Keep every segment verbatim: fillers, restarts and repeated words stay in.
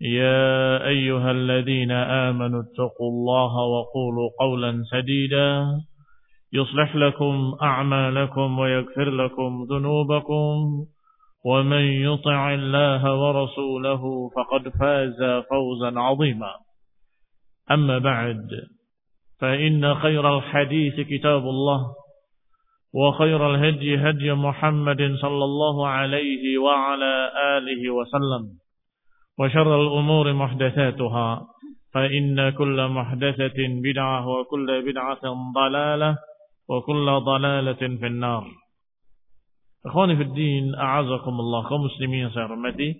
يا أيها الذين آمنوا اتقوا الله وقولوا قولا سديدا يصلح لكم أعمالكم ويغفر لكم ذنوبكم ومن يطع الله ورسوله فقد فاز فوزا عظيما أما بعد فإن خير الحديث كتاب الله وخير الهدي هدي محمد صلى الله عليه وعلى آله وسلم وشر الأمور محدثاتها فإن كل محدثة بدعة وكل بدعة ضلالة وكل ضلالة في النار. Ikhwani fi din, a'azakum Allah, kaum muslimin yang saya hormati.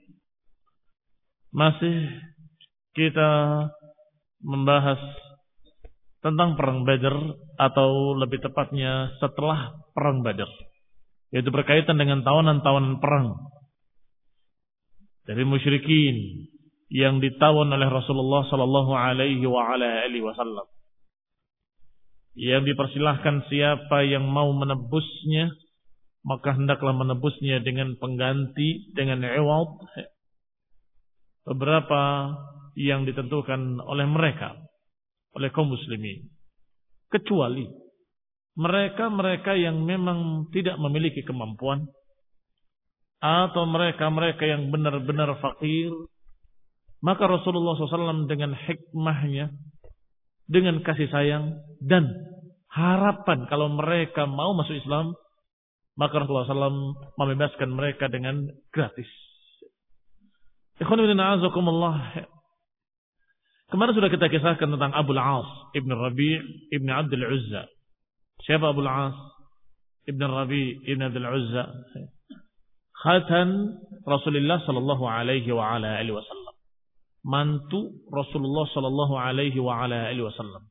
Masih kita membahas tentang perang Badr, atau lebih tepatnya setelah perang Badr, yaitu berkaitan dengan tawanan-tawanan perang dari musyrikin yang ditawan oleh Rasulullah sallallahu alaihi wa ala alihi wasallam, yang dipersilahkan siapa yang mau menebusnya maka hendaklah menebusnya dengan pengganti, dengan iwad, beberapa yang ditentukan oleh mereka, oleh kaum muslimin, kecuali mereka-mereka yang memang tidak memiliki kemampuan, atau mereka-mereka yang benar-benar fakir. Maka Rasulullah shallallahu alaihi wasallam dengan hikmahnya, dengan kasih sayang dan harapan kalau mereka mau masuk Islam, maka Rasulullah shallallahu alaihi wasallam membebaskan mereka dengan gratis. Kemarin sudah kita kisahkan tentang Abu al-As Ibn Rabi' Ibn Abdul Uzza. Siapa Abu al-As Ibn Rabi' Ibn Abdul Uzza? Khatan Rasulullah sallallahu alaihi wa ala alihi wasallam, mantu Rasulullah sallallahu alaihi wa ala alihi wasallam,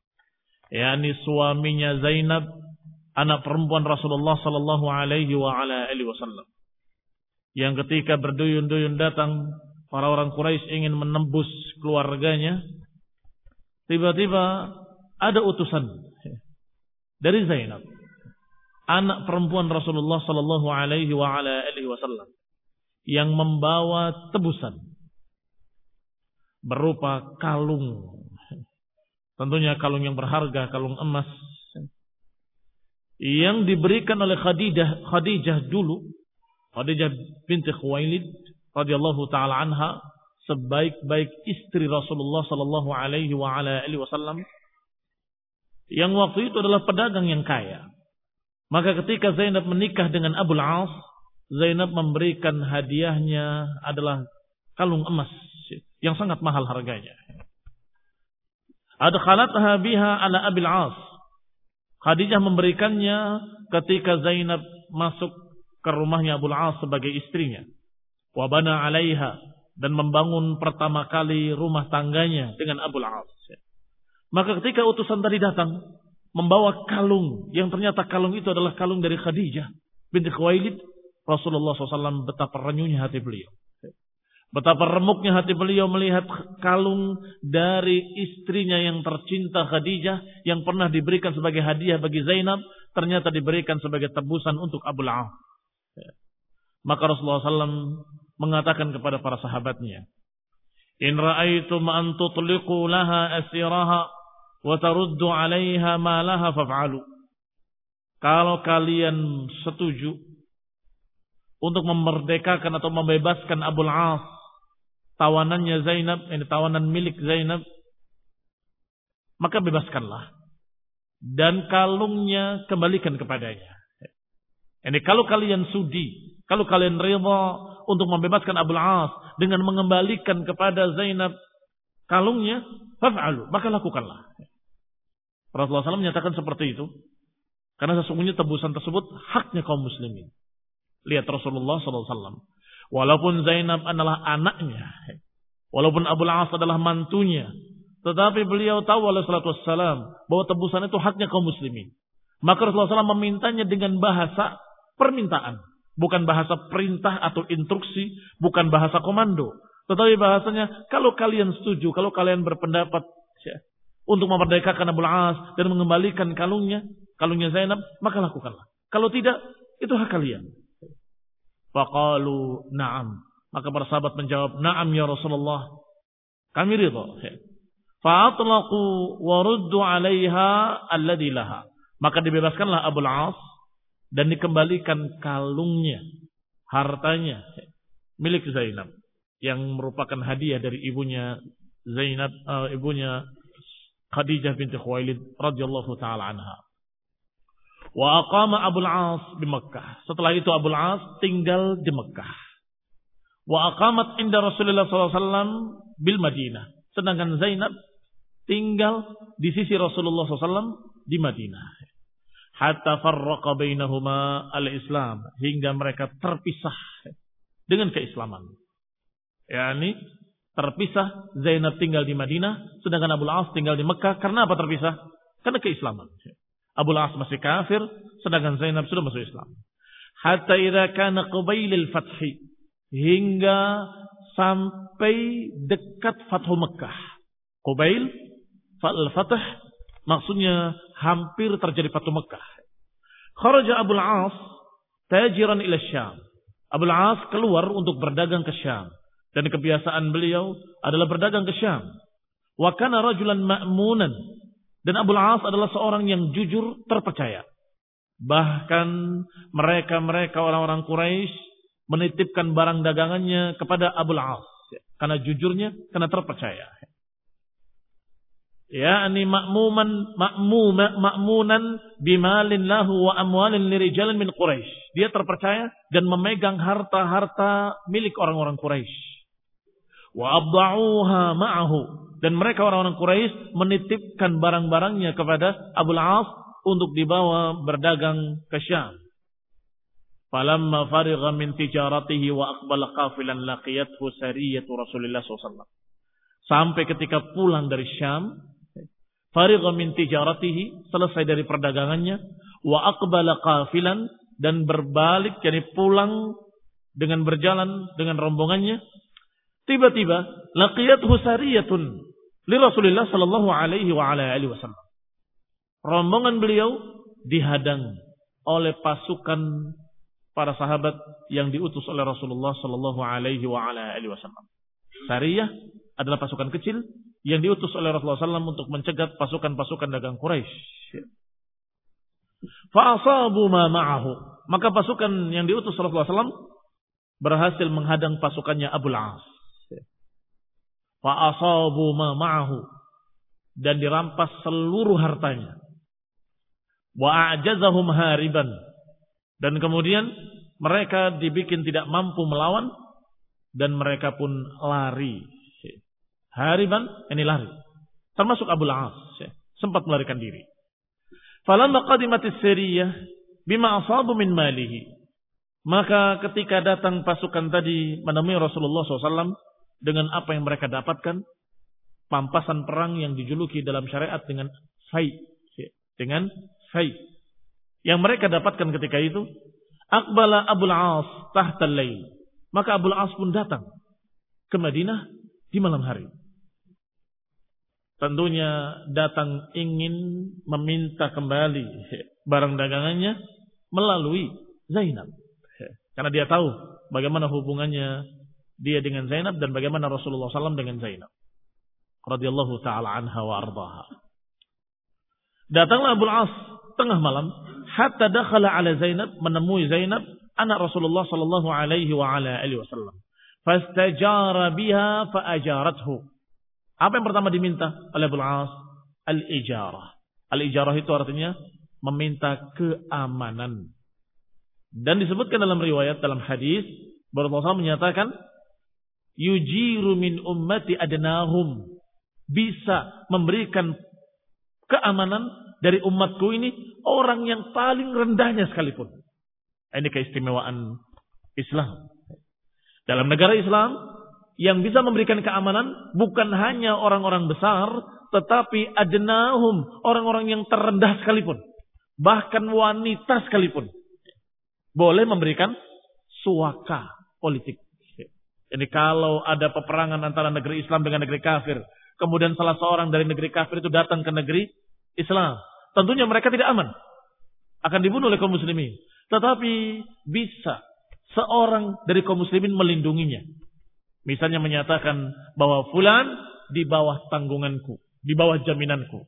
yakni suaminya Zainab, anak perempuan Rasulullah sallallahu alaihi wa ala alihi wasallam, yang ketika berduyun-duyun datang para orang Quraisy ingin menembus keluarganya, tiba-tiba ada utusan dari Zainab, anak perempuan Rasulullah sallallahu alaihi wa ala alihi wasallam, yang membawa tebusan berupa kalung. Tentunya kalung yang berharga, kalung emas yang diberikan oleh Khadijah, Khadijah dulu, Khadijah binti Khuwailid radhiyallahu taala anha, sebaik-baik istri Rasulullah sallallahu alaihi wa ala alihi wasallam, yang waktu itu adalah pedagang yang kaya. Maka ketika Zainab menikah dengan Abu al-As, Zainab memberikan hadiahnya adalah kalung emas yang sangat mahal harganya. Adkhalatha biha ala Abi al-As. Khadijah memberikannya ketika Zainab masuk ke rumahnya Abu al-As sebagai istrinya. Wa bana 'alaiha, dan membangun pertama kali rumah tangganya dengan Abu al-As. Maka ketika utusan tadi datang membawa kalung, yang ternyata kalung itu adalah kalung dari Khadijah binti Khuwailid, Rasulullah shallallahu alaihi wasallam betapa renyuhnya hati beliau, betapa remuknya hati beliau melihat kalung dari istrinya yang tercinta Khadijah, yang pernah diberikan sebagai hadiah bagi Zainab, ternyata diberikan sebagai tebusan untuk Abu al-As. Maka Rasulullah shallallahu alaihi wasallam mengatakan kepada para sahabatnya, "In ra'aitum an tutliqu laha asiraha wa taruddu 'alaiha ma laha faf'alu." Kalau kalian setuju untuk memerdekakan atau membebaskan Abul As, tawanannya Zainab, ini tawanan milik Zainab, maka bebaskanlah dan kalungnya kembalikan kepadanya. Ini kalau kalian sudi, kalau kalian rela untuk membebaskan Abul As dengan mengembalikan kepada Zainab kalungnya, fa'alu, maka lakukanlah. Rasulullah shallallahu alaihi wasallam menyatakan seperti itu. Karena sesungguhnya tebusan tersebut haknya kaum muslimin. Lihat Rasulullah shallallahu alaihi wasallam. Walaupun Zainab adalah anaknya, walaupun Abul As adalah mantunya, tetapi beliau tahu alaihissalam bahwa tebusan itu haknya kaum muslimin. Maka Rasulullah shallallahu alaihi wasallam memintanya dengan bahasa permintaan. Bukan bahasa perintah atau instruksi. Bukan bahasa komando. Tetapi bahasanya, kalau kalian setuju, kalau kalian berpendapat untuk memerdekakan Abul As dan mengembalikan kalungnya, kalungnya Zainab, maka lakukanlah. Kalau tidak, itu hak kalian. Faqalu na'am. Maka para sahabat menjawab, "Na'am ya Rasulullah. Kami ridha." Fa'atlaqu wa ruddu 'alaiha alladhi laha. Maka dibebaskanlah Abul As dan dikembalikan kalungnya, hartanya milik Zainab yang merupakan hadiah dari ibunya Zainab, uh, ibunya Khadijah binti Khuwailid radhiyallahu taala anha. Wa aqama Abul As di Mekah. Setelah itu Abul As tinggal di Mekah. Wa aqamat inda Rasulullah sallallahu alaihi wasallam bil Madinah. Sedangkan Zainab tinggal di sisi Rasulullah sallallahu alaihi wasallam di Madinah. Hatta farraqa bainahuma al-Islam, hingga mereka terpisah dengan keislaman. Yani terpisah, Zainab tinggal di Madinah, sedangkan Abul As tinggal di Mekah. Karena apa terpisah? Karena keislaman. Abul As masih kafir, sedangkan Zainab sudah masuk Islam. Hatta idza kana qabailil fathi, hingga sampai dekat Fathu Mekah. Qabail al-Fath maksudnya hampir terjadi Fathu Mekah. Kharaja Abul As tajiran ila Syam. Abul As keluar untuk berdagang ke Syam, dan kebiasaan beliau adalah berdagang ke Syam. Wa kana rajulan ma'munan, dan Abul As adalah seorang yang jujur, terpercaya. Bahkan mereka-mereka orang-orang Quraisy menitipkan barang dagangannya kepada Abul As karena jujurnya, karena terpercaya. Ya'ni ma'muman ma'muma ma'munan bimalin lahu wa amwalin lirijalin min Quraisy. Dia terpercaya dan memegang harta-harta milik orang-orang Quraisy. Wa abda'uha ma'ahu, dan mereka orang-orang Quraisy menitipkan barang-barangnya kepada Abul As untuk dibawa berdagang ke Syam. Falamma farigha min tijaratihi wa aqbala qafilan laqiyathu sariyatu Rasulillah sallallahu alaihi wasallam. Sampai ketika pulang dari Syam, farigha min tijaratihi, selesai dari perdagangannya, wa aqbala qafilan, dan berbalik, yakni pulang dengan berjalan dengan rombongannya. Tiba-tiba laqiyathu sariyatun li Rasulillah sallallahu alaihi wa ala alihi wasallam. Rombongan beliau dihadang oleh pasukan para sahabat yang diutus oleh Rasulullah sallallahu alaihi wa ala alihi wasallam. Sariyah adalah pasukan kecil yang diutus oleh Rasulullah sallallahu alaihi wasallam untuk mencegat pasukan-pasukan dagang Quraisy. Fa asabu ma ma'ahu. Maka pasukan yang diutus oleh Rasulullah sallallahu alaihi wasallam berhasil menghadang pasukannya Abul As. Fa asabu ma ma'ahu, dan dirampas seluruh hartanya. Wa a'jazahum hariban, dan kemudian mereka dibikin tidak mampu melawan dan mereka pun lari. Hariban ini lari, termasuk Abul As sempat melarikan diri. Falamma qadimatis sariyah bima asabu min malihi, maka ketika datang pasukan tadi menemui Rasulullah sallallahu alaihi wasallam dengan apa yang mereka dapatkan, pampasan perang yang dijuluki dalam syariat dengan fai, dengan fai, yang mereka dapatkan ketika itu, aqbala Abul As tahta al-lail, maka Abul As pun datang ke Madinah di malam hari. Tentunya datang ingin meminta kembali barang dagangannya melalui Zainab. Karena dia tahu bagaimana hubungannya dia dengan Zainab dan bagaimana Rasulullah shallallahu alaihi wasallam dengan Zainab radhiyallahu taala anha wa ardaha. Datanglah Abu As tengah malam, hatta dakhala ala Zainab, menemui Zainab anak Rasulullah sallallahu alaihi wa ala alihi wasallam. Fastajara biha fa ajarathu. Apa yang pertama diminta oleh Abu As? Al-ijarah. Al-ijarah itu artinya meminta keamanan. Dan disebutkan dalam riwayat, dalam hadis, Rasulullah menyatakan, yujiru min ummati adnahum, bisa memberikan keamanan dari umatku ini orang yang paling rendahnya sekalipun. Ini keistimewaan Islam. Dalam negara Islam, yang bisa memberikan keamanan bukan hanya orang-orang besar, tetapi adnahum, orang-orang yang terendah sekalipun, bahkan wanita sekalipun boleh memberikan suaka politik. Jadi kalau ada peperangan antara negeri Islam dengan negeri kafir, kemudian salah seorang dari negeri kafir itu datang ke negeri Islam, tentunya mereka tidak aman, akan dibunuh oleh kaum muslimin. Tetapi bisa seorang dari kaum muslimin melindunginya. Misalnya menyatakan bahwa fulan di bawah tanggunganku, di bawah jaminanku.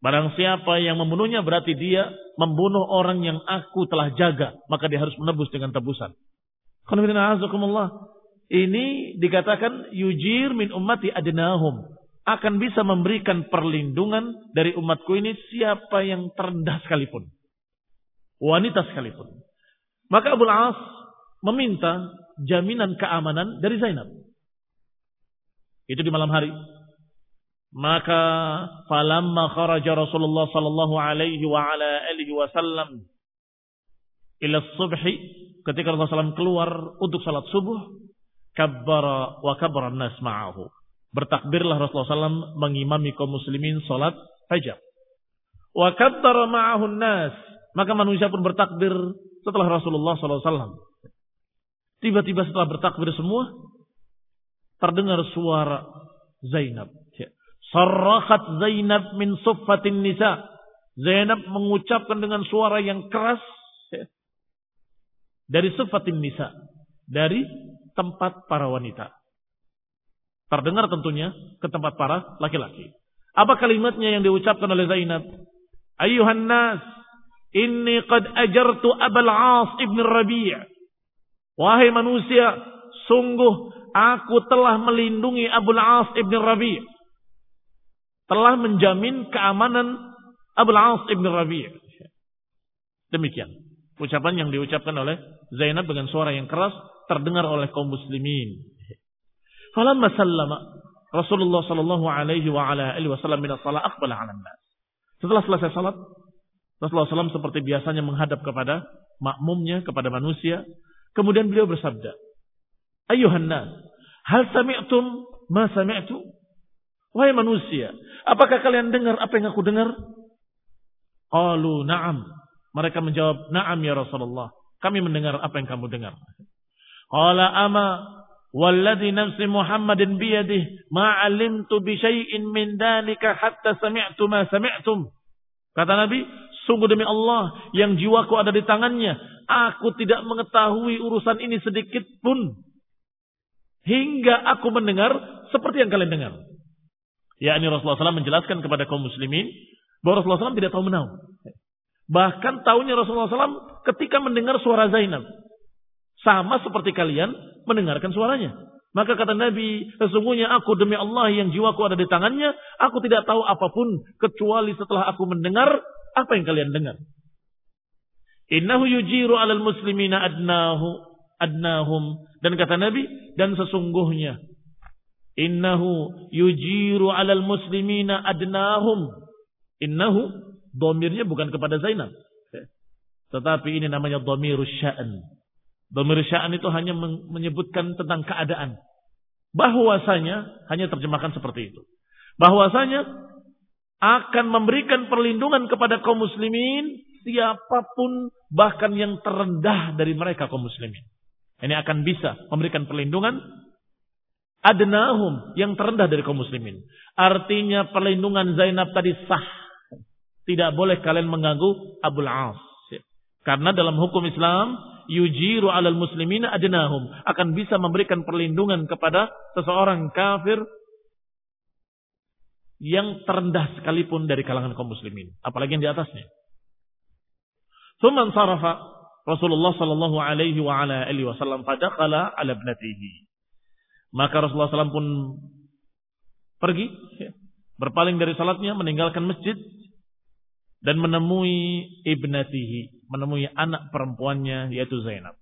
Barang siapa yang membunuhnya berarti dia membunuh orang yang aku telah jaga, maka dia harus menebus dengan tebusan. Ini dikatakan yujir min ummati adnahum, akan bisa memberikan perlindungan dari umatku ini siapa yang terendah sekalipun, wanita sekalipun. Maka Abu As meminta jaminan keamanan dari Zainab. Itu di malam hari. Maka falamma kharaja Rasulullah sallallahu alaihi wa ala alihi wasallam ila subhi, ketika Rasulullah shallallahu alaihi wasallam keluar untuk salat subuh, kabbara wa kabbara an-nas ma'ahu, bertakbirlah Rasulullah shallallahu alaihi wasallam mengimami kaum muslimin salat fajar. Wa kabbara ma'ahu an-nas, maka manusia pun bertakbir setelah Rasulullah shallallahu alaihi wasallam. Tiba-tiba setelah bertakbir semua, terdengar suara Zainab. Sarrahat Zainab min suffatin nisa. Zainab mengucapkan dengan suara yang keras dari suffatin nisa, dari tempat para wanita. Terdengar tentunya ke tempat para laki-laki. Apa kalimatnya yang diucapkan oleh Zainab? Ayuhan nas, inni qad ajartu Abal As ibn Rabi'. Wahai manusia, sungguh aku telah melindungi Abul As ibn Rabi'. Telah menjamin keamanan Abul As ibn Rabi'. Demikian ucapan yang diucapkan oleh Zainab dengan suara yang keras, terdengar oleh kaum muslimin. Falamma sallama Rasulullah sallallahu alaihi wa ala alihi wasallam min as-salah aqbala 'ala an-nas. Setelah selesai salat, Rasulullah sallallahu alaihi wasallam seperti biasanya menghadap kepada makmumnya, kepada manusia. Kemudian beliau bersabda, "Ayyuhan nas, hal sami'tum ma sami'tu?" Wahai manusia, apakah kalian dengar apa yang aku dengar? Qalu na'am. Mereka menjawab, na'am ya Rasulullah, kami mendengar apa yang kamu dengar. Qala ama walladhi nafsi Muhammadin biyadih ma 'alimtu bi syai'in min dhalika hatta sami'tu ma sami'tum. Kata Nabi, sungguh demi Allah yang jiwaku ada di tangannya, aku tidak mengetahui urusan ini sedikit pun hingga aku mendengar seperti yang kalian dengar. Ya, ini Rasulullah shallallahu alaihi wasallam menjelaskan kepada kaum muslimin bahwa Rasulullah shallallahu alaihi wasallam tidak tahu menahu. Bahkan tahunya Rasulullah shallallahu alaihi wasallam ketika mendengar suara Zainab. Sama seperti kalian mendengarkan suaranya. Maka kata Nabi, sesungguhnya aku demi Allah yang jiwaku ada di tangannya, aku tidak tahu apapun kecuali setelah aku mendengar apa yang kalian dengar. Innahu yujiru alal muslimina adnahu adnahum. Dan kata Nabi, dan sesungguhnya innahu yujiru alal muslimina adnahum. Innahu, domirnya bukan kepada Zainab, tetapi ini namanya domiru sya'an. Domiru sya'an itu hanya menyebutkan tentang keadaan. Bahwasanya, hanya terjemahkan seperti itu, bahwasanya akan memberikan perlindungan kepada kaum muslimin siapapun, bahkan yang terendah dari mereka kaum muslimin. Ini akan bisa memberikan perlindungan adnahum, yang terendah dari kaum muslimin. Artinya perlindungan Zainab tadi sah. Tidak boleh kalian mengganggu Abul As. Karena dalam hukum Islam yujiru alal muslimina adnahum, akan bisa memberikan perlindungan kepada seseorang kafir yang terendah sekalipun dari kalangan kaum muslimin, apalagi yang di atasnya. Tsumma sarafa Rasulullah sallallahu alaihi wa ala alihi wasallam fadakhala ala ibnatihi. Maka Rasulullah sallallahu alaihi wasallam pun pergi, berpaling dari salatnya, meninggalkan masjid dan menemui ibnatihi, menemui anak perempuannya yaitu Zainab.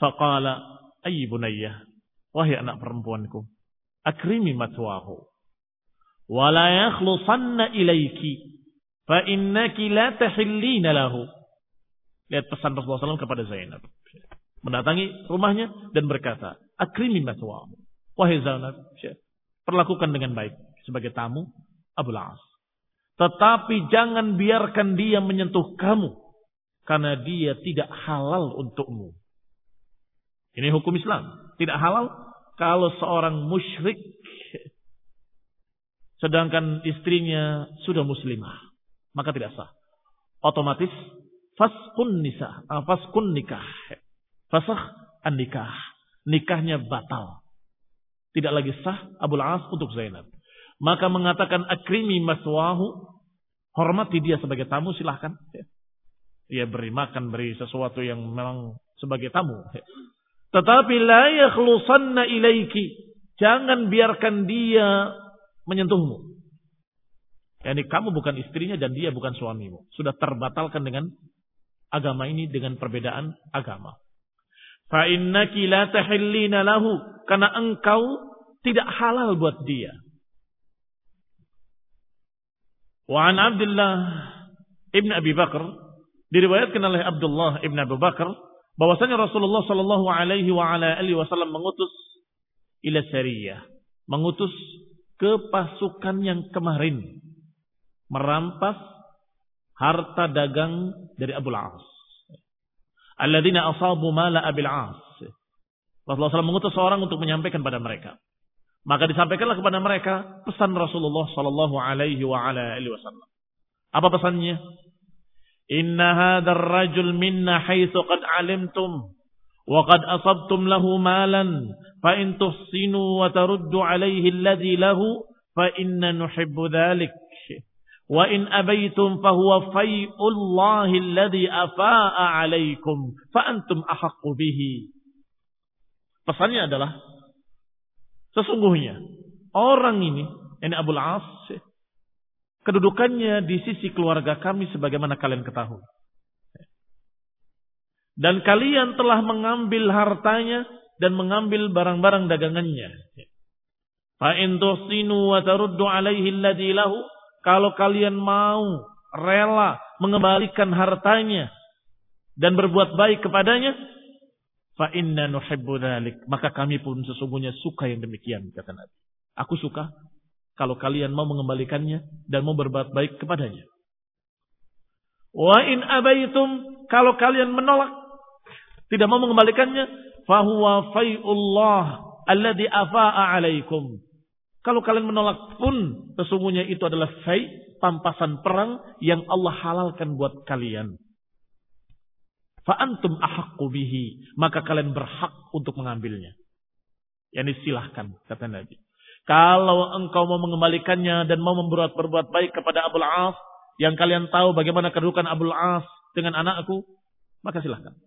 Faqala ayy bunayya, wahai anak perempuanku, akrimi matwahu wa la yakhlusanna ilayki fa innaki la tahillina lahu. Lihat pesan Rasulullah sallallahu alaihi wasallam kepada Zainab, mendatangi rumahnya dan berkata, akrimi matwahu, wahai Zainab, perlakukan dengan baik sebagai tamu Abu Al-As, tetapi jangan biarkan dia menyentuh kamu karena dia tidak halal untukmu. Ini hukum Islam, tidak halal kalau seorang musyrik sedangkan istrinya sudah muslimah, maka tidak sah. Otomatis faskun nisa, faskun nikah, fasakh an-nikah, nikahnya batal, tidak lagi sah Abu Al-As untuk Zainab. Maka mengatakan akrimi maswahu, hormati dia sebagai tamu, silahkan. Dia beri makan, beri sesuatu yang memang sebagai tamu. Tetapi la yakhlusanna ilaiki, jangan biarkan dia menyentuhmu. Yani kamu bukan istrinya dan dia bukan suamimu. Sudah terbatalkan dengan agama ini, dengan perbedaan agama. Fa innaki la tahillina lahu, karena engkau tidak halal buat dia. Wa an Abdullah ibn Abi Bakar, diriwayatkan oleh Abdullah ibn Abi Bakar bahwasanya Rasulullah sallallahu alaihi wa ala alihi wasallam mengutus ila sariyah, mengutus ke pasukan yang kemarin merampas harta dagang dari Abu Al-As. Alladzina asabu mala Abil As. Rasulullah sallallahu alaihi wasallam mengutus seorang untuk menyampaikan pada mereka. Maka disampaikanlah kepada mereka pesan Rasulullah sallallahu alaihi wa ala alihi wasallam. Apa pesannya? Inna hadzal rajul minna haitsu qad alimtum wa qad asabtum lahu malan fa in tuhsinu wa taruddu alaihi alladhi lahu fa inna nuhibbu dhalik wa in abaitum fa huwa fai'ullahi alladhi afaa'a alaikum fa antum ahaqqu bihi. Pesannya adalah, sesungguhnya orang ini, ini Abu Al-As, kedudukannya di sisi keluarga kami sebagaimana kalian ketahui. Dan kalian telah mengambil hartanya dan mengambil barang-barang dagangannya. Fa in tuhsinu wa taruddu alaihi alladhi lahu, kalau kalian mau rela mengembalikan hartanya dan berbuat baik kepadanya, fa inna nuhibbu dzalik, maka kami pun sesungguhnya suka yang demikian, kata Nabi. Aku suka kalau kalian mau mengembalikannya dan mau berbuat baik kepadanya. Wa in abaitum, kalau kalian menolak, tidak mau mengembalikannya, fa huwa fai'ullah alladhi afaa'a alaikum. Kalau kalian menolak pun sesungguhnya itu adalah fai', pampasan perang yang Allah halalkan buat kalian. Fa antum ahaqqu bihi, maka kalian berhak untuk mengambilnya. Yani silahkan, kata Nabi. Kalau engkau mau mengembalikannya dan mau membuat berbuat baik kepada Abu Al-As, yang kalian tahu bagaimana kedudukan Abu Al-As dengan anakku, maka silahkan.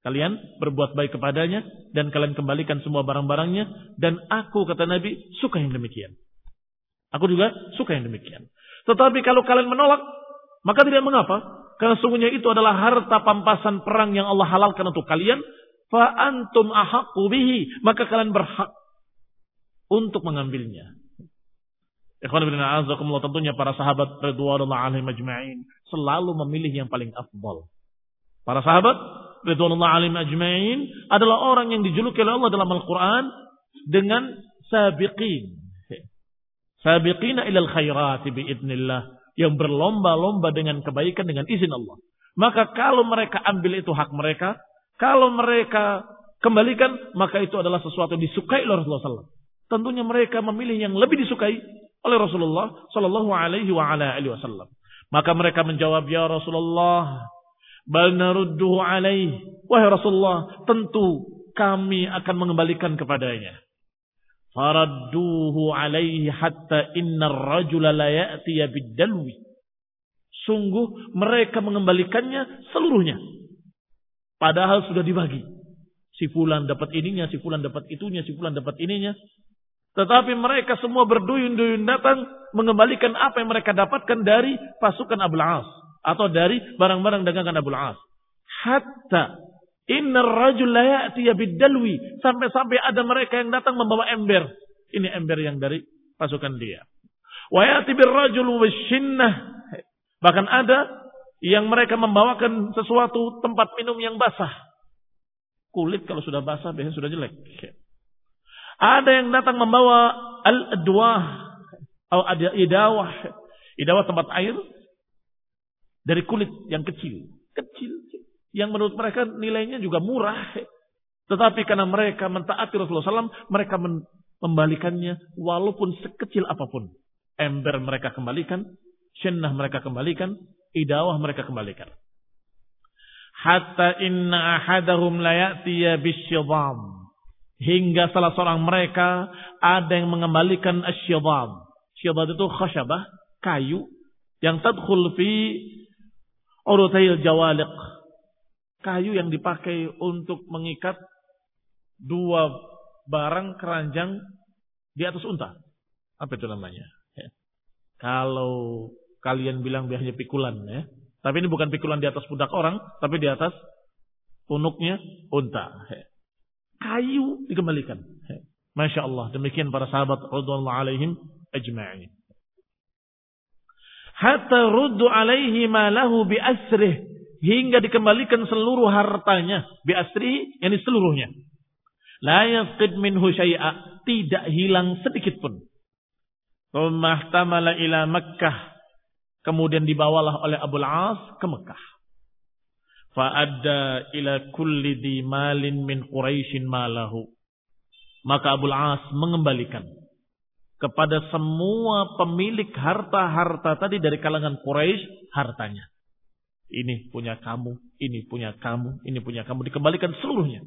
Kalian berbuat baik kepadanya dan kalian kembalikan semua barang-barangnya, dan aku, kata Nabi, suka yang demikian. Aku juga suka yang demikian. Tetapi kalau kalian menolak, maka tidak mengapa, karena sesungguhnya itu adalah harta pampasan perang yang Allah halalkan untuk kalian. Fa antum ahaqqu bihi, maka kalian berhak untuk mengambilnya. Ikhwan fillah azakumullah, tentunya para sahabat radhiyallahu anhum ajma'in selalu memilih yang paling afdal. Para sahabat radhiyallahu anhum ajma'in adalah orang yang dijuluki oleh Allah dalam Al-Qur'an dengan sabiqin. Sabiqina ilal khairati bi'idznillah, yang berlomba-lomba dengan kebaikan dengan izin Allah. Maka kalau mereka ambil itu hak mereka, kalau mereka kembalikan, maka itu adalah sesuatu yang disukai oleh Rasulullah sallallahu alaihi wasallam. Tentunya mereka memilih yang lebih disukai oleh Rasulullah sallallahu alaihi wasallam. Maka mereka menjawab, ya Rasulullah, Bal narudduhu alaihi. Wahai Rasulullah, tentu kami akan mengembalikan kepadanya. Faradduhu alaihi hatta innar rajula la ya'tiya bid-dalwi. Sungguh mereka mengembalikannya seluruhnya. Padahal sudah dibagi. Si fulan dapat ininya, si fulan dapat itunya, si fulan dapat ininya. Tetapi mereka semua berduyun-duyun datang mengembalikan apa yang mereka dapatkan dari pasukan Abul As atau dari barang-barang dagangan Abul As. Hatta inna rajul la ya'tiya bid-dalwi, sampai-sampai ada mereka yang datang membawa ember. Ini ember yang dari pasukan dia. Wa ya'ti bir-rajul washinnah. Bahkan ada yang mereka membawakan sesuatu tempat minum yang basah. Kulit kalau sudah basah biasanya sudah jelek. Ada yang datang membawa al-adwah atau idawah. Idawah tempat air dari kulit yang kecil, kecil. Yang menurut mereka nilainya juga murah. Tetapi karena mereka mentaati Rasulullah shallallahu alaihi wasallam, mereka membalikannya walaupun sekecil apapun. Ember mereka kembalikan, shinnah mereka kembalikan, idawah mereka kembalikan. Hatta inna ahadahum layatiya bisyidam. Hingga salah seorang mereka ada yang mengembalikan asyidam. Syidam itu khashabah, kayu yang tadkhul fi urutail jawaliq. Kayu yang dipakai untuk mengikat dua barang keranjang di atas unta. Apa itu namanya? Ya. Kalau kalian bilang biasanya pikulan ya. Tapi ini bukan pikulan di atas pundak orang, tapi di atas punuknya unta. Ya. Kayu dikembalikan. Ya. Masya Allah. Demikian para sahabat radhiyallahu alaihim ajma'in. Hatta ruddu alaihi ma lahu bi asrih. Hingga dikembalikan seluruh hartanya. Biasri, yakni seluruhnya. La yafqid minhu syai'a. Tidak hilang sedikit pun. Tsumma ihtamala ila Makkah. Kemudian dibawalah oleh Abul As ke Mekah. Fa'adda ila kulli dhi malin min Quraisyin malahu. Maka Abul As mengembalikan kepada semua pemilik harta-harta tadi dari kalangan Quraisy hartanya. Ini punya kamu, ini punya kamu, ini punya kamu. Dikembalikan seluruhnya.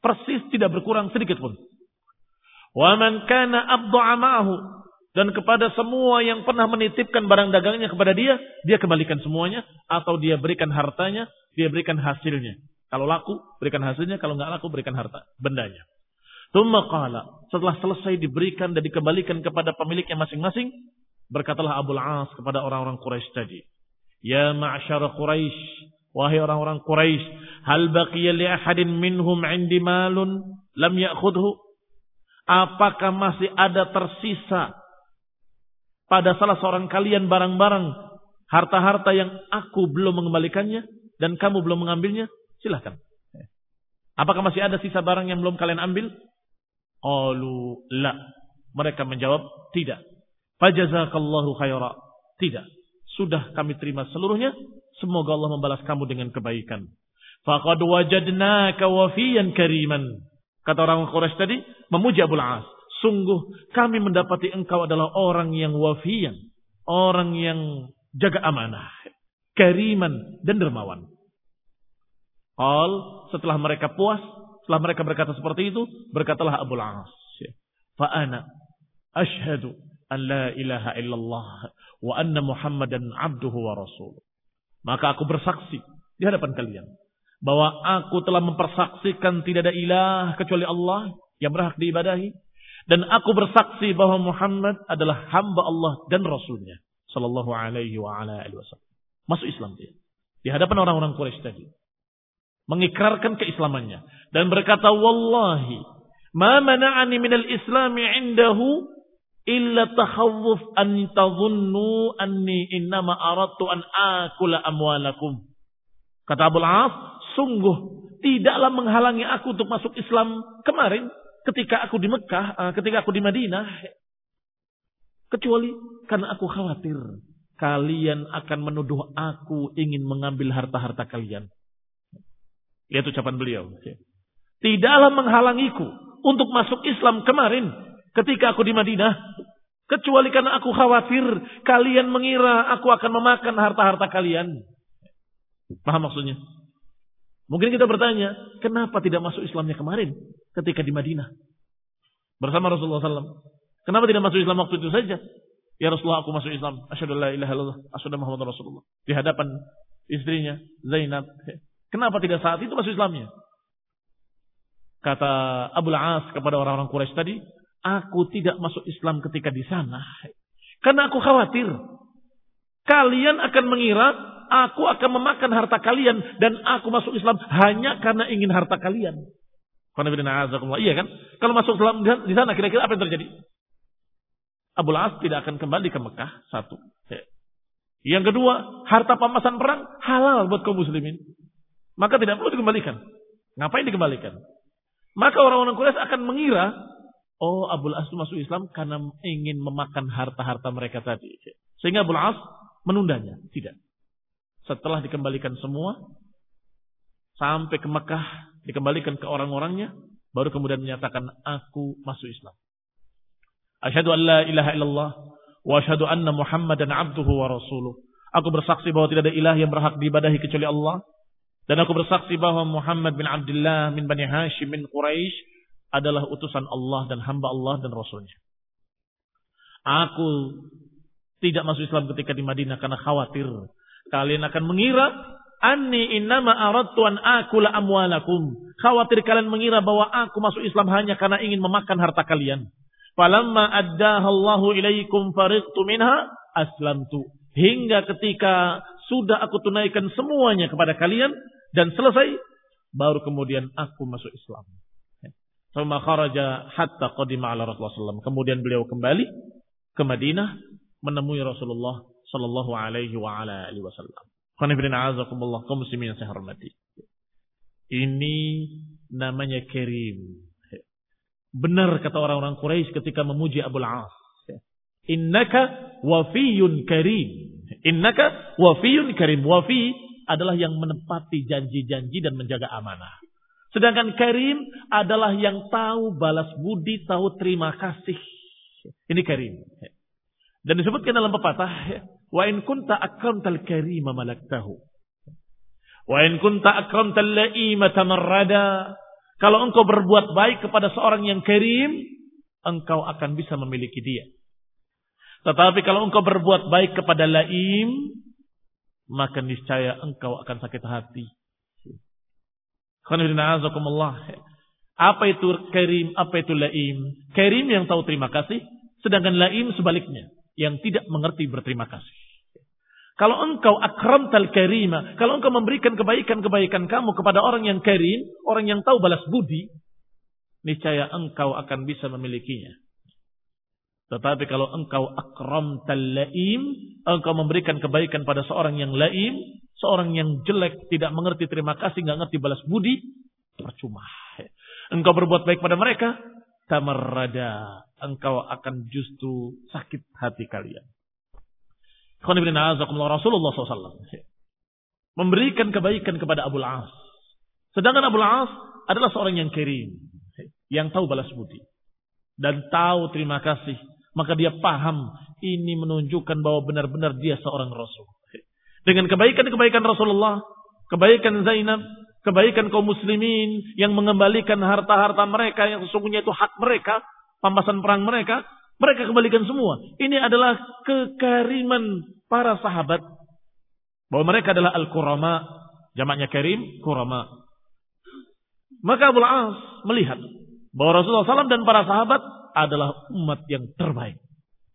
Persis tidak berkurang sedikit pun. Wa man kana abda'a ma'ahu. Dan kepada semua yang pernah menitipkan barang dagangnya kepada dia, dia kembalikan semuanya. Atau dia berikan hartanya, dia berikan hasilnya. Kalau laku, berikan hasilnya. Kalau nggak laku, berikan harta, bendanya. Tsumma qala. Setelah selesai diberikan dan dikembalikan kepada pemiliknya masing-masing, berkatalah Abul As kepada orang-orang Quraisy tadi. Ya ma'asyara Quraisy, wahai orang-orang Quraisy, hal baqiya li ahadin minhum 'indi malun lam ya'khudhu? Apakah masih ada tersisa pada salah seorang kalian barang-barang, harta-harta yang aku belum mengembalikannya dan kamu belum mengambilnya? Silahkan. Apakah masih ada sisa barang yang belum kalian ambil? Qalu la. Mereka menjawab tidak. Fajazakallahu khaira. Tidak. Sudah kami terima seluruhnya. Semoga Allah membalas kamu dengan kebaikan. Faqad wajadnaka wafiyan kariman. Kata orang Quraisy tadi, memuji Abul As. Sungguh kami mendapati engkau adalah orang yang wafiyan. Orang yang jaga amanah. Kariman dan dermawan. Al, setelah mereka puas, setelah mereka berkata seperti itu, berkatalah Abul As. Fa'ana ashhadu an la ilaha illallah. Wa anna Muhammadan abduhu wa rasuluh. Maka aku bersaksi di hadapan kalian bahwa aku telah mempersaksikan tidak ada ilah kecuali Allah yang berhak diibadahi, dan aku bersaksi bahwa Muhammad adalah hamba Allah dan Rasulnya sallallahu alaihi wa ala alihi wasallam. Masuk Islam dia di hadapan orang-orang Quraisy tadi, mengikrarkan keislamannya dan berkata, wallahi ma mana'ani minal islami indahu illa takhawuf an tadhunnu anni innama aradtu an akula amwalakum. Kata Abul As, sungguh tidaklah menghalangi aku untuk masuk Islam kemarin ketika aku di Mekah, ketika aku di Madinah, kecuali karena aku khawatir kalian akan menuduh aku ingin mengambil harta-harta kalian. Lihat ucapan beliau. Tidaklah menghalangiku untuk masuk Islam kemarin ketika aku di Madinah, kecuali karena aku khawatir kalian mengira aku akan memakan harta-harta kalian. Paham maksudnya? Mungkin kita bertanya, kenapa tidak masuk Islamnya kemarin ketika di Madinah bersama Rasulullah shallallahu alaihi wasallam? Kenapa tidak masuk Islam waktu itu saja? Ya Rasulullah, aku masuk Islam. Asyhadu an la ilaha illallah, asyhadu anna Muhammadar Rasulullah. Di hadapan istrinya Zainab. Kenapa tidak saat itu masuk Islamnya? Kata Abu Al-As kepada orang-orang Quraisy tadi, aku tidak masuk Islam ketika di sana karena aku khawatir kalian akan mengira aku akan memakan harta kalian dan aku masuk Islam hanya karena ingin harta kalian. Iya kan? Kalau masuk Islam di sana kira-kira apa yang terjadi? Abu Al-As tidak akan kembali ke Mekah, satu. Yang kedua, harta pamasan perang halal buat kaum muslimin. Maka tidak perlu dikembalikan. Ngapain dikembalikan? Maka orang-orang Quraisy akan mengira, oh Abu Al-As masuk Islam karena ingin memakan harta-harta mereka tadi. Sehingga Abu Al-As menundanya. Tidak. Setelah dikembalikan semua, sampai ke Mekah, dikembalikan ke orang-orangnya, baru kemudian menyatakan, aku masuk Islam. Asyhadu an la ilaha illallah wa asyhadu anna Muhammadan abduhu wa rasuluh. Aku bersaksi bahwa tidak ada ilah yang berhak diibadahi kecuali Allah, dan aku bersaksi bahwa Muhammad bin Abdullah min Bani Hashim min Quraisy adalah utusan Allah dan hamba Allah dan rasulnya. Aku tidak masuk Islam ketika di Madinah karena khawatir kalian akan mengira anni innama aradtu an akula amwalakum. Khawatir kalian mengira bahwa aku masuk Islam hanya karena ingin memakan harta kalian. Falamma addahallahu ilaikum fariqtu minha aslamtu. Hingga ketika sudah aku tunaikan semuanya kepada kalian dan selesai, baru kemudian aku masuk Islam. Thumma kharaja hatta qadima ala Rasulullah sallallahu alaihi wasallam. Kemudian beliau kembali ke Madinah menemui Rasulullah sallallahu alaihi wa ala alihi wasallam. Qanifirina azakumullah, kaum muslimin yang saya hormati. Ini namanya kirim. Benar kata orang-orang Quraisy ketika memuji Abu Al-As. Innaka wafiyun karim. Innaka wafiyun karim. Wafi adalah yang menepati janji-janji dan menjaga amanah. Sedangkan karim adalah yang tahu balas budi, tahu terima kasih. Ini karim. Dan disebutkan dalam pepatah, wa in kunta akramtal karima malaktahu. Wa in kunta akramtal la'ima tamarrada. Kalau engkau berbuat baik kepada seorang yang karim, engkau akan bisa memiliki dia. Tetapi kalau engkau berbuat baik kepada laim, maka niscaya engkau akan sakit hati. Apa itu karim, apa itu laim? Karim yang tahu terima kasih, sedangkan laim sebaliknya, yang tidak mengerti berterima kasih. Kalau engkau akramtal karima, kalau engkau memberikan kebaikan-kebaikan kamu kepada orang yang karim, orang yang tahu balas budi, niscaya engkau akan bisa memilikinya. Tetapi kalau engkau akramtal laim, engkau memberikan kebaikan pada seorang yang laim, seorang yang jelek, tidak mengerti terima kasih, nggak ngerti balas budi, percuma. Engkau berbuat baik pada mereka, tamarrada, engkau akan justru sakit hati kalian. Rasulullah shallallahu alaihi wasallam memberikan kebaikan kepada Abu Al-As. Sedangkan Abu Al-As adalah seorang yang karim, yang tahu balas budi dan tahu terima kasih. Maka dia paham, ini menunjukkan bahwa benar-benar dia seorang Rasul. Dengan kebaikan-kebaikan Rasulullah, kebaikan Zainab, kebaikan kaum muslimin yang mengembalikan harta-harta mereka yang sesungguhnya itu hak mereka, pampasan perang mereka, mereka kembalikan semua. Ini adalah kekariman para sahabat. Bahwa mereka adalah al-kurama. Jamaknya karim, kurama. Maka Abu Al-As melihat bahwa Rasulullah shallallahu alaihi wasallam dan para sahabat adalah umat yang terbaik.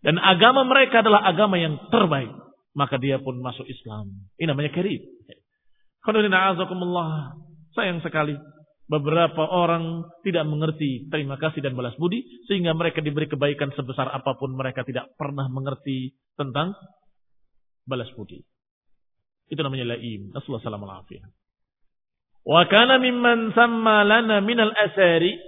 Dan agama mereka adalah agama yang terbaik. Maka dia pun masuk Islam. Ini namanya karim. Sayang sekali, beberapa orang tidak mengerti terima kasih dan balas budi, sehingga mereka diberi kebaikan sebesar apapun, mereka tidak pernah mengerti tentang balas budi. Itu namanya la'im. Nasallahu alaihi wasallam. Wa kana mimman samma lana minal asari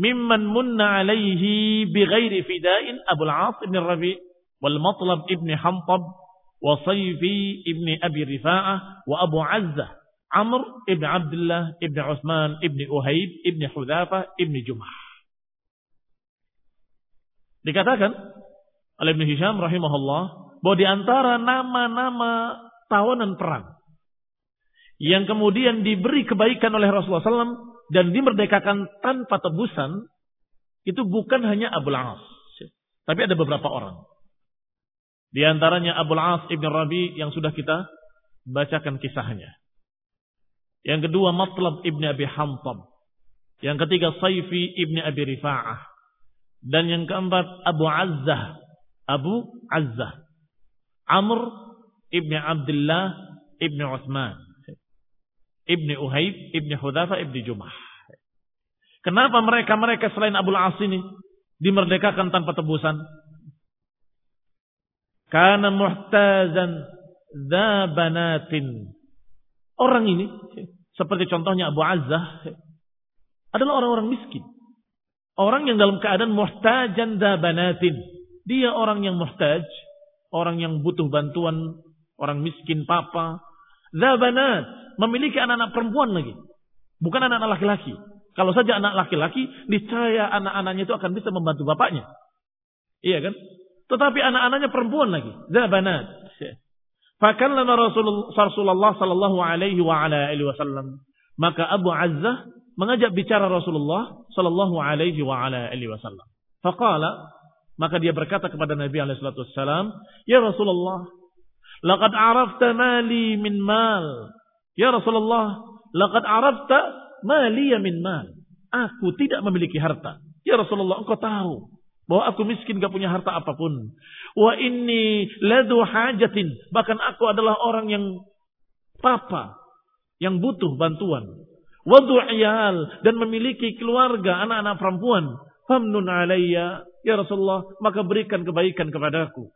mimman munna alaihi bighairi fida'in Abu Al-As ibn Rabi' wal Matlab ibn Hamtab wa Sayfi ibn Abi Rifa'ah wa Abu Azzah Amr ibn Abdullah ibn Utsman ibn Uhayb ibn Hudzafah ibn Jumah. Dikatakan oleh Ibn Hisham rahimahullah bahwa di antara nama-nama tawanan perang yang kemudian diberi kebaikan oleh Rasulullah shallallahu alaihi wasallam dan dimerdekakan tanpa tebusan, itu bukan hanya Abul As, tapi ada beberapa orang. Di antaranya Abul As ibn Rabi yang sudah kita bacakan kisahnya. Yang kedua Matlab ibn Abi Hamtam. Yang ketiga Saifi ibn Abi Rifa'ah. Dan yang keempat Abu Azzah, Abu Azzah, Amr ibn Abdullah ibn Utsman. Ibni Uhayb, Ibni Hudzafa, Ibni Jumah. Kenapa mereka-mereka selain Abul As ini dimerdekakan tanpa tebusan? Karena muhtazan dzabanatin. Orang ini seperti contohnya Abu Azzah adalah orang-orang miskin. Orang yang dalam keadaan muhtajan dzabanatin. Dia orang yang muhtaj, orang yang butuh bantuan, orang miskin papa. Dzabanat, memiliki anak-anak perempuan lagi, bukan anak-anak laki-laki. Kalau saja anak laki-laki, niscaya anak-anaknya itu akan bisa membantu bapaknya, iya kan? Tetapi anak-anaknya perempuan lagi, dzabanat. Fakallama Rasulullah sallallahu alaihi wa ala alihi wasallam, maka Abu Azzah mengajak bicara Rasulullah sallallahu alaihi wa ala alihi wasallam. Faqala, maka dia berkata kepada Nabi alaihi salatu wassalam, "Ya Rasulullah, laqad arafta mali min mal." Ya Rasulullah, laqad arafta mali min mal. Aku tidak memiliki harta. Ya Rasulullah, engkau tahu bahwa aku miskin, gak punya harta apapun. Wa inni ladu hajatin. Bahkan aku adalah orang yang papa, yang butuh bantuan. Wa du'iyal, dan memiliki keluarga, anak-anak perempuan. Famnun alayya. Ya Rasulullah, maka berikan kebaikan kepadaku.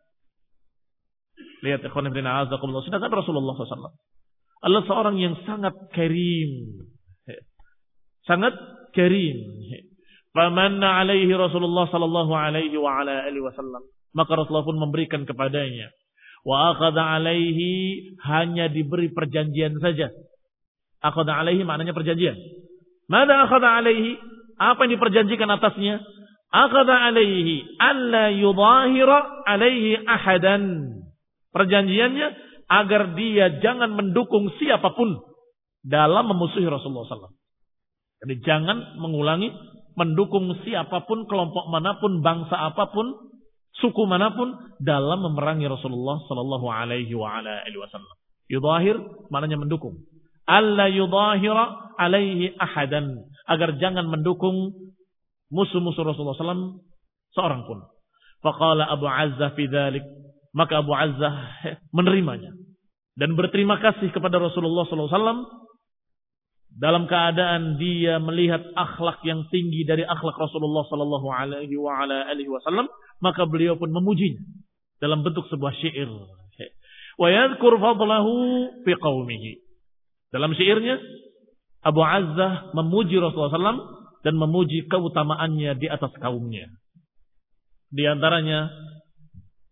Lihat ikhwan ibn a'azakumullah, sedangkan Rasulullah shallallahu alaihi wasallam adalah seorang yang sangat karim, sangat karim. Famanna alaihi Rasulullah sallallahu alaihi wa ala alihi wasallam, maka Rasulullah pun memberikan kepadanya. Wa akhadha alaihi, hanya diberi perjanjian saja. Akhadha alaihi maknanya perjanjian. Mada akhadha alaihi, apa yang diperjanjikan atasnya? Akhadha alaihi alla yudahira alaihi ahadan. Perjanjiannya agar dia jangan mendukung siapapun dalam memusuhi Rasulullah shallallahu alaihi wasallam. Jadi jangan mengulangi mendukung siapapun, kelompok manapun, bangsa apapun, suku manapun dalam memerangi Rasulullah Sallallahu Alaihi Wasallam. Yudahir maknanya mendukung. Alla yudahira alaihi ahadan, agar jangan mendukung musuh-musuh Rasulullah shallallahu alaihi wasallam seorang pun. Faqala Abu Azzah fi dzalik. Maka Abu Azzah menerimanya dan berterima kasih kepada Rasulullah shallallahu alaihi wasallam dalam keadaan dia melihat akhlak yang tinggi dari akhlak Rasulullah shallallahu alaihi wasallam, maka beliau pun memujinya dalam bentuk sebuah syair. Wa yadhkur fadlahu fi qaumihi. Dalam syairnya Abu Azzah memuji Rasulullah shallallahu alaihi wasallam dan memuji keutamaannya di atas kaumnya. Di antaranya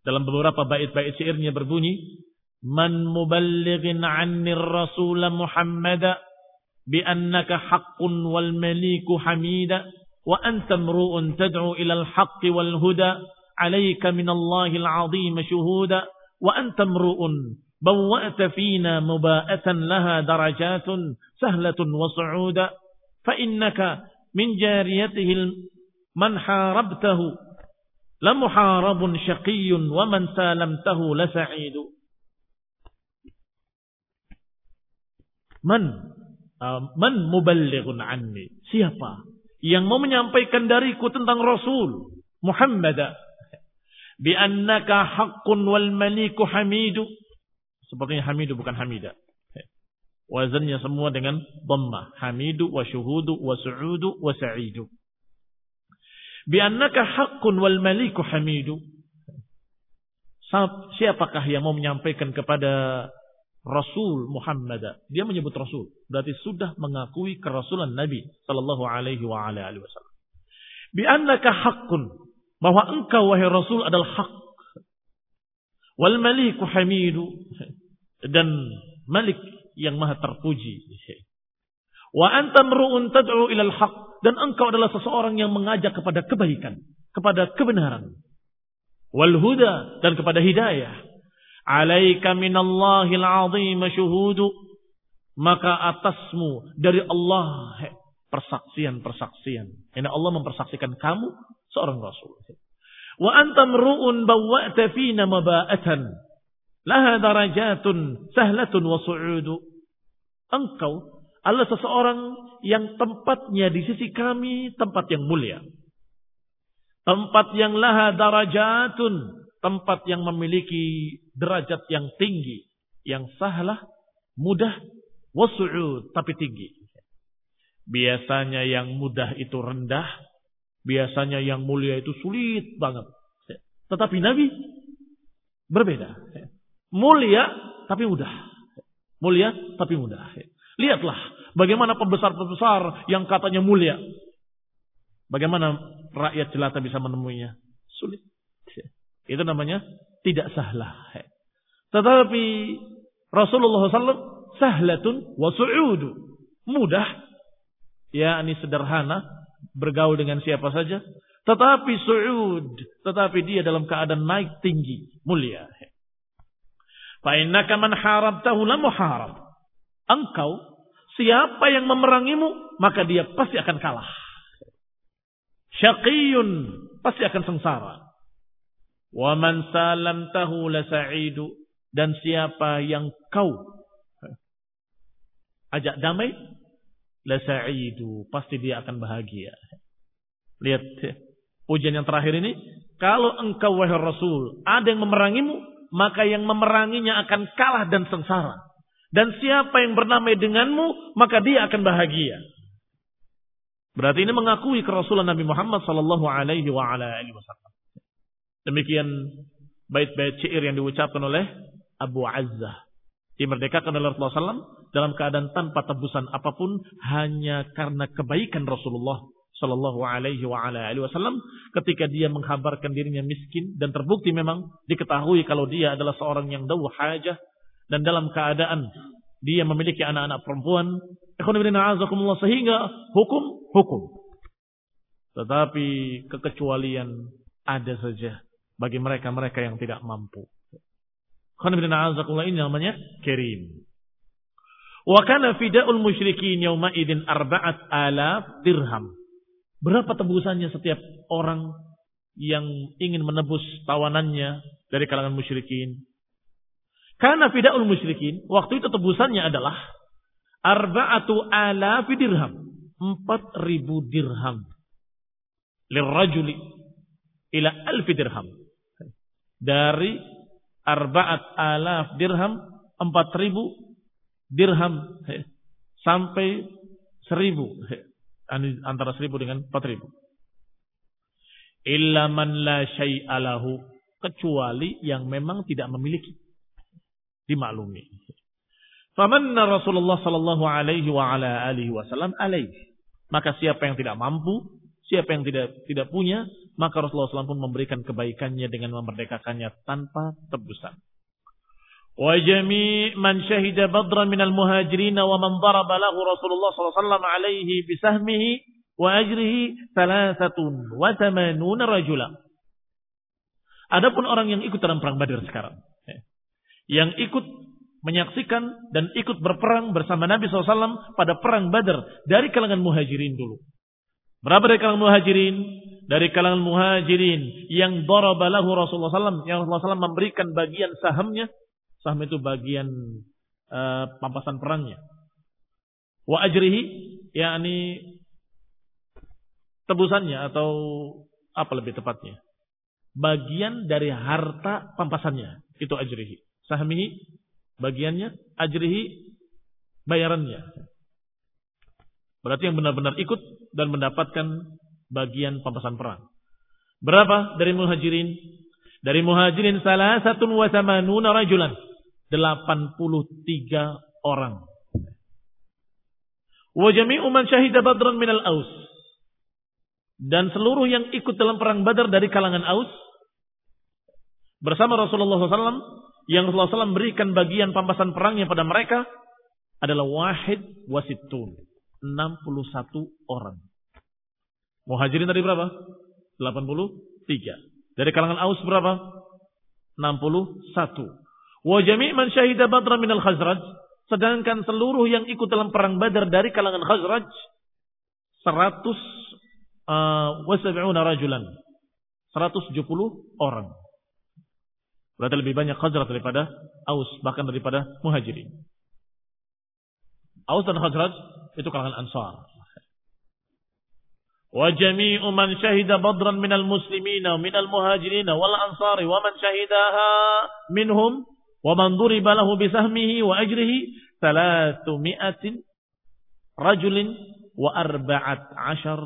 dalam beberapa bait-bait syairnya berbunyi, "Man muballighin 'annir rasul Muhammad bi annaka haqqun wal maliku hamida wa anta mru'un tad'u ila al-haqqi wal huda 'alayka min Allahil 'azim shuhuda wa anta mru'un bawwa'ta fina muba'atan laha darajatun sahlatun wa su'uda fa innaka min jariyatihi man harabtahu la muharabun syaqiyun wa man salamtahu la sa'idu." Man uh, man muballighun anni, siapa yang mau menyampaikan dariku tentang Rasul Muhammad, bi annaka haqqun wal maliku hamidu. Sepertinya hamidu bukan hamida, wazannya semua dengan dhammah. Hamidu wa syuhudu wa su'udu wa sa'idu. Biannaka haqqun wal maliku hamidu. Siapakah yang mau menyampaikan kepada Rasul Muhammad? Dia menyebut Rasul, berarti sudah mengakui kerasulan Nabi Sallallahu alaihi wa ala alihi wasallam. Biannaka haqqun, bahwa engkau wahai Rasul adalah hak. Wal maliku hamidu, dan Malik yang maha terpuji. Wa anta mru'un tad'u ila al-haq, dan engkau adalah seseorang yang mengajak kepada kebaikan, kepada kebenaran. Wal huda, dan kepada hidayah. Alaika minallahil azim syuhudu. maka atasmu dari Allah persaksian-persaksian. Karena Allah mempersaksikan kamu seorang Rasul. Wa antam ru'un bawwa'ta fina maba'atan. Laha darajatun sahlatun wa su'udu. Engkau adalah seseorang yang tempatnya di sisi kami tempat yang mulia. Tempat yang laha darajatun. Tempat yang memiliki derajat yang tinggi. Yang sahlah, mudah, wa su'ud, tapi tinggi. Biasanya yang mudah itu rendah, biasanya yang mulia itu sulit banget. Tetapi Nabi berbeda. Mulia tapi mudah. Mulia tapi mudah. Lihatlah bagaimana pembesar-pembesar yang katanya mulia. Bagaimana rakyat jelata bisa menemuinya? Sulit. Itu namanya tidak sahlah. Tetapi Rasulullah shallallahu alaihi wasallam sahlatun wa su'udu. Mudah. Ya, ini sederhana, bergaul dengan siapa saja. Tetapi su'ud, tetapi dia dalam keadaan naik tinggi, mulia. Fa innaka man harabtahu la muharab. Engkau, siapa yang memerangimu, maka dia pasti akan kalah. Syaqiyun, pasti akan sengsara. Wa man salamtahu la sa'idu. Dan siapa yang kau ajak damai, la sa'idu, pasti dia akan bahagia. Lihat ujian yang terakhir ini. Kalau engkau wahai Rasul ada yang memerangimu, maka yang memeranginya akan kalah dan sengsara. Dan siapa yang bernamai denganmu, maka dia akan bahagia. Berarti ini mengakui kerasulan Nabi Muhammad sallallahu alaihi wa ala alihi wasallam. Demikian bait-bait syair yang diucapkan oleh Abu Azzah. Dimerdekakan oleh Rasulullah sallallahu alaihi wasallam dalam keadaan tanpa tebusan apapun, hanya karena kebaikan Rasulullah Shallallahu Alaihi Wasallam ketika dia menghabarkan dirinya miskin, dan terbukti memang diketahui kalau dia adalah seorang yang dawu hajah, dan dalam keadaan dia memiliki anak-anak perempuan, sehingga hukum-hukum. Tetapi kekecualian ada saja bagi mereka-mereka yang tidak mampu. Ini namanya kerim. Wa kana fida'ul musyrikin yauma idin arba'at alaf dirham. Berapa tebusannya setiap orang yang ingin menebus tawanannya dari kalangan musyrikin? Kana fida'ul musyrikin, waktu itu tebusannya adalah arba'atu alaf dirham, empat ribu dirham. Lirrajuli ila alf dirham. Dari arba'at alaf dirham, empat ribu dirham sampai seribu, antara seribu dengan empat ribu. Illa man la syai'a lahu, kecuali yang memang tidak memiliki, dimaklumi. Famanna Rasulullah sallallahu alaihi wa ala alihi wasallam alaihi, maka siapa yang tidak mampu, siapa yang tidak tidak punya, maka Rasulullah sallallahu alaihi wasallam pun memberikan kebaikannya dengan memerdekakannya tanpa tebusan. Wa jami' man syahida badran minal muhajirin wa man daraba lahu Rasulullah sallallahu alaihi bi sahmihi wa ajrihi thalathatun wa thamanuna rajulan. Adapun orang yang ikut dalam perang Badar sekarang, yang ikut menyaksikan dan ikut berperang bersama Nabi sallallahu alaihi wasallam pada perang Badar dari kalangan muhajirin dulu. Berapa dari kalangan muhajirin? Dari kalangan muhajirin yang daraba lahu Rasulullah sallallahu alaihi wasallam, yang Rasulullah sallallahu alaihi wasallam memberikan bagian sahamnya. Sahm itu bagian uh, pampasan perangnya. Wa ajrihi, yakni tebusannya atau apa lebih tepatnya, bagian dari harta pampasannya itu ajrihi. Sahmihi bagiannya, ajrihi bayarannya. Berarti yang benar-benar ikut dan mendapatkan bagian pampasan perang. Berapa dari muhajirin? Dari muhajirin salasatun wa thamanuna rajulan, delapan puluh tiga orang. Wa jami'u man syahida badran minal aus. Dan seluruh yang ikut dalam perang Badar dari kalangan Aus bersama Rasulullah sallallahu alaihi wasallam, yang Rasulullah sallallahu alaihi wasallam berikan bagian pampasan perangnya pada mereka adalah wahid wasitun, enam puluh satu orang. Muhajirin tadi berapa? delapan puluh tiga. Dari kalangan Aus berapa? enam puluh satu. Wa jami' man syahida badran minal khazraj, Sedangkan seluruh yang ikut dalam perang Badar dari kalangan Khazraj seratus wasab'una rajulan, seratus tujuh puluh orang. Berarti lebih banyak Khazraj daripada Aus, bahkan daripada Muhajirin. Aus dan Khazraj itu kalangan Ansar. Wa jami'u man syahida badran minal muslimina minal muhajirina wal ansari wa man syahidaha minhum wa man duriba lahu bisahmihi wa ajrihi thalathumi'atin rajulin wa arba'at ashar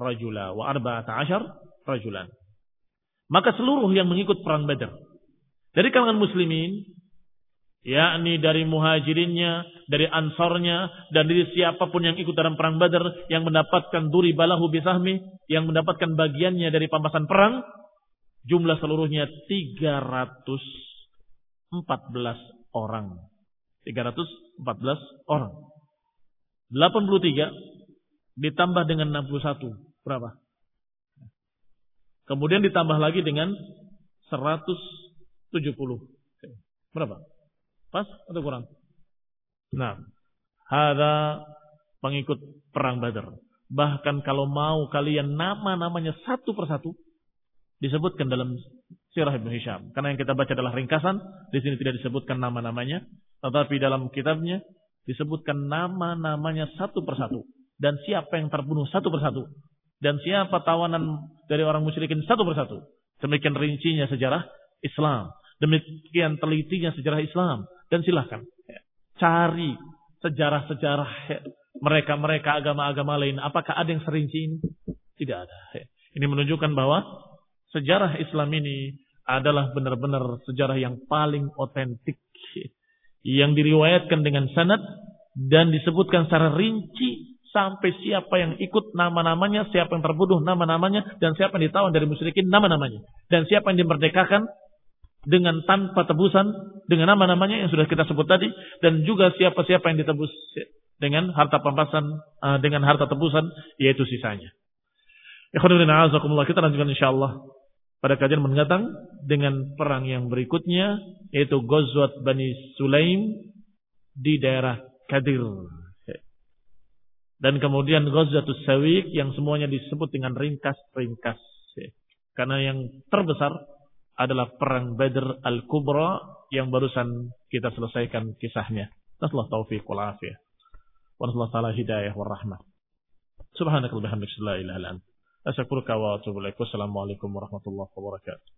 rajula wa arba'at ashar rajulan. Maka seluruh yang mengikut perang Badar dari kalangan muslimin, yakni dari muhajirinnya, dari ansarnya, dan dari siapapun yang ikut dalam perang Badar yang mendapatkan duri balahu bisahmi, yang mendapatkan bagiannya dari pampasan perang, jumlah seluruhnya tiga ratus empat belas orang. tiga ratus empat belas orang. delapan puluh tiga ditambah dengan enam puluh satu, berapa? Kemudian ditambah lagi dengan seratus tujuh puluh. Berapa? Pas atau kurang? Nah, ada pengikut perang Badar. Bahkan kalau mau kalian nama-namanya satu persatu disebutkan dalam Sirah Ibnu Hisham. Karena yang kita baca adalah ringkasan, di sini tidak disebutkan nama-namanya, tetapi dalam kitabnya disebutkan nama-namanya satu persatu dan siapa yang terbunuh satu persatu dan siapa tawanan dari orang musyrikin satu persatu. Demikian rincinya sejarah Islam. Demikian telitinya sejarah Islam. Dan silahkan cari sejarah-sejarah mereka-mereka agama-agama lain. Apakah ada yang serinci ini? Tidak ada. Ini menunjukkan bahwa sejarah Islam ini adalah benar-benar sejarah yang paling otentik, yang diriwayatkan dengan sanad dan disebutkan secara rinci sampai siapa yang ikut nama-namanya, siapa yang terbunuh nama-namanya, dan siapa yang ditawan dari musyrikin nama-namanya, dan siapa yang dimerdekakan dengan tanpa tebusan, dengan nama-namanya yang sudah kita sebut tadi, dan juga siapa-siapa yang ditebus dengan harta pampasan, dengan harta tebusan, yaitu sisanya. Kita lanjutkan insyaAllah pada kajian mendatang dengan perang yang berikutnya, yaitu Ghazwat Bani Sulaim di daerah Kadir. Dan kemudian Ghazwatus Sawiq yang semuanya disebut dengan ringkas-ringkas. Karena yang terbesar adalah perang Badr al-Kubra yang barusan kita selesaikan kisahnya. Nasallahu taufiq wal afiyah. Wa nasallahu taala hidayah wal rahmah. Subhanakallahumma wa bihamdika la ilaha illa anta astaghfiruka wa atubu ilaik. Wassalamualaikum warahmatullahi wabarakatuh.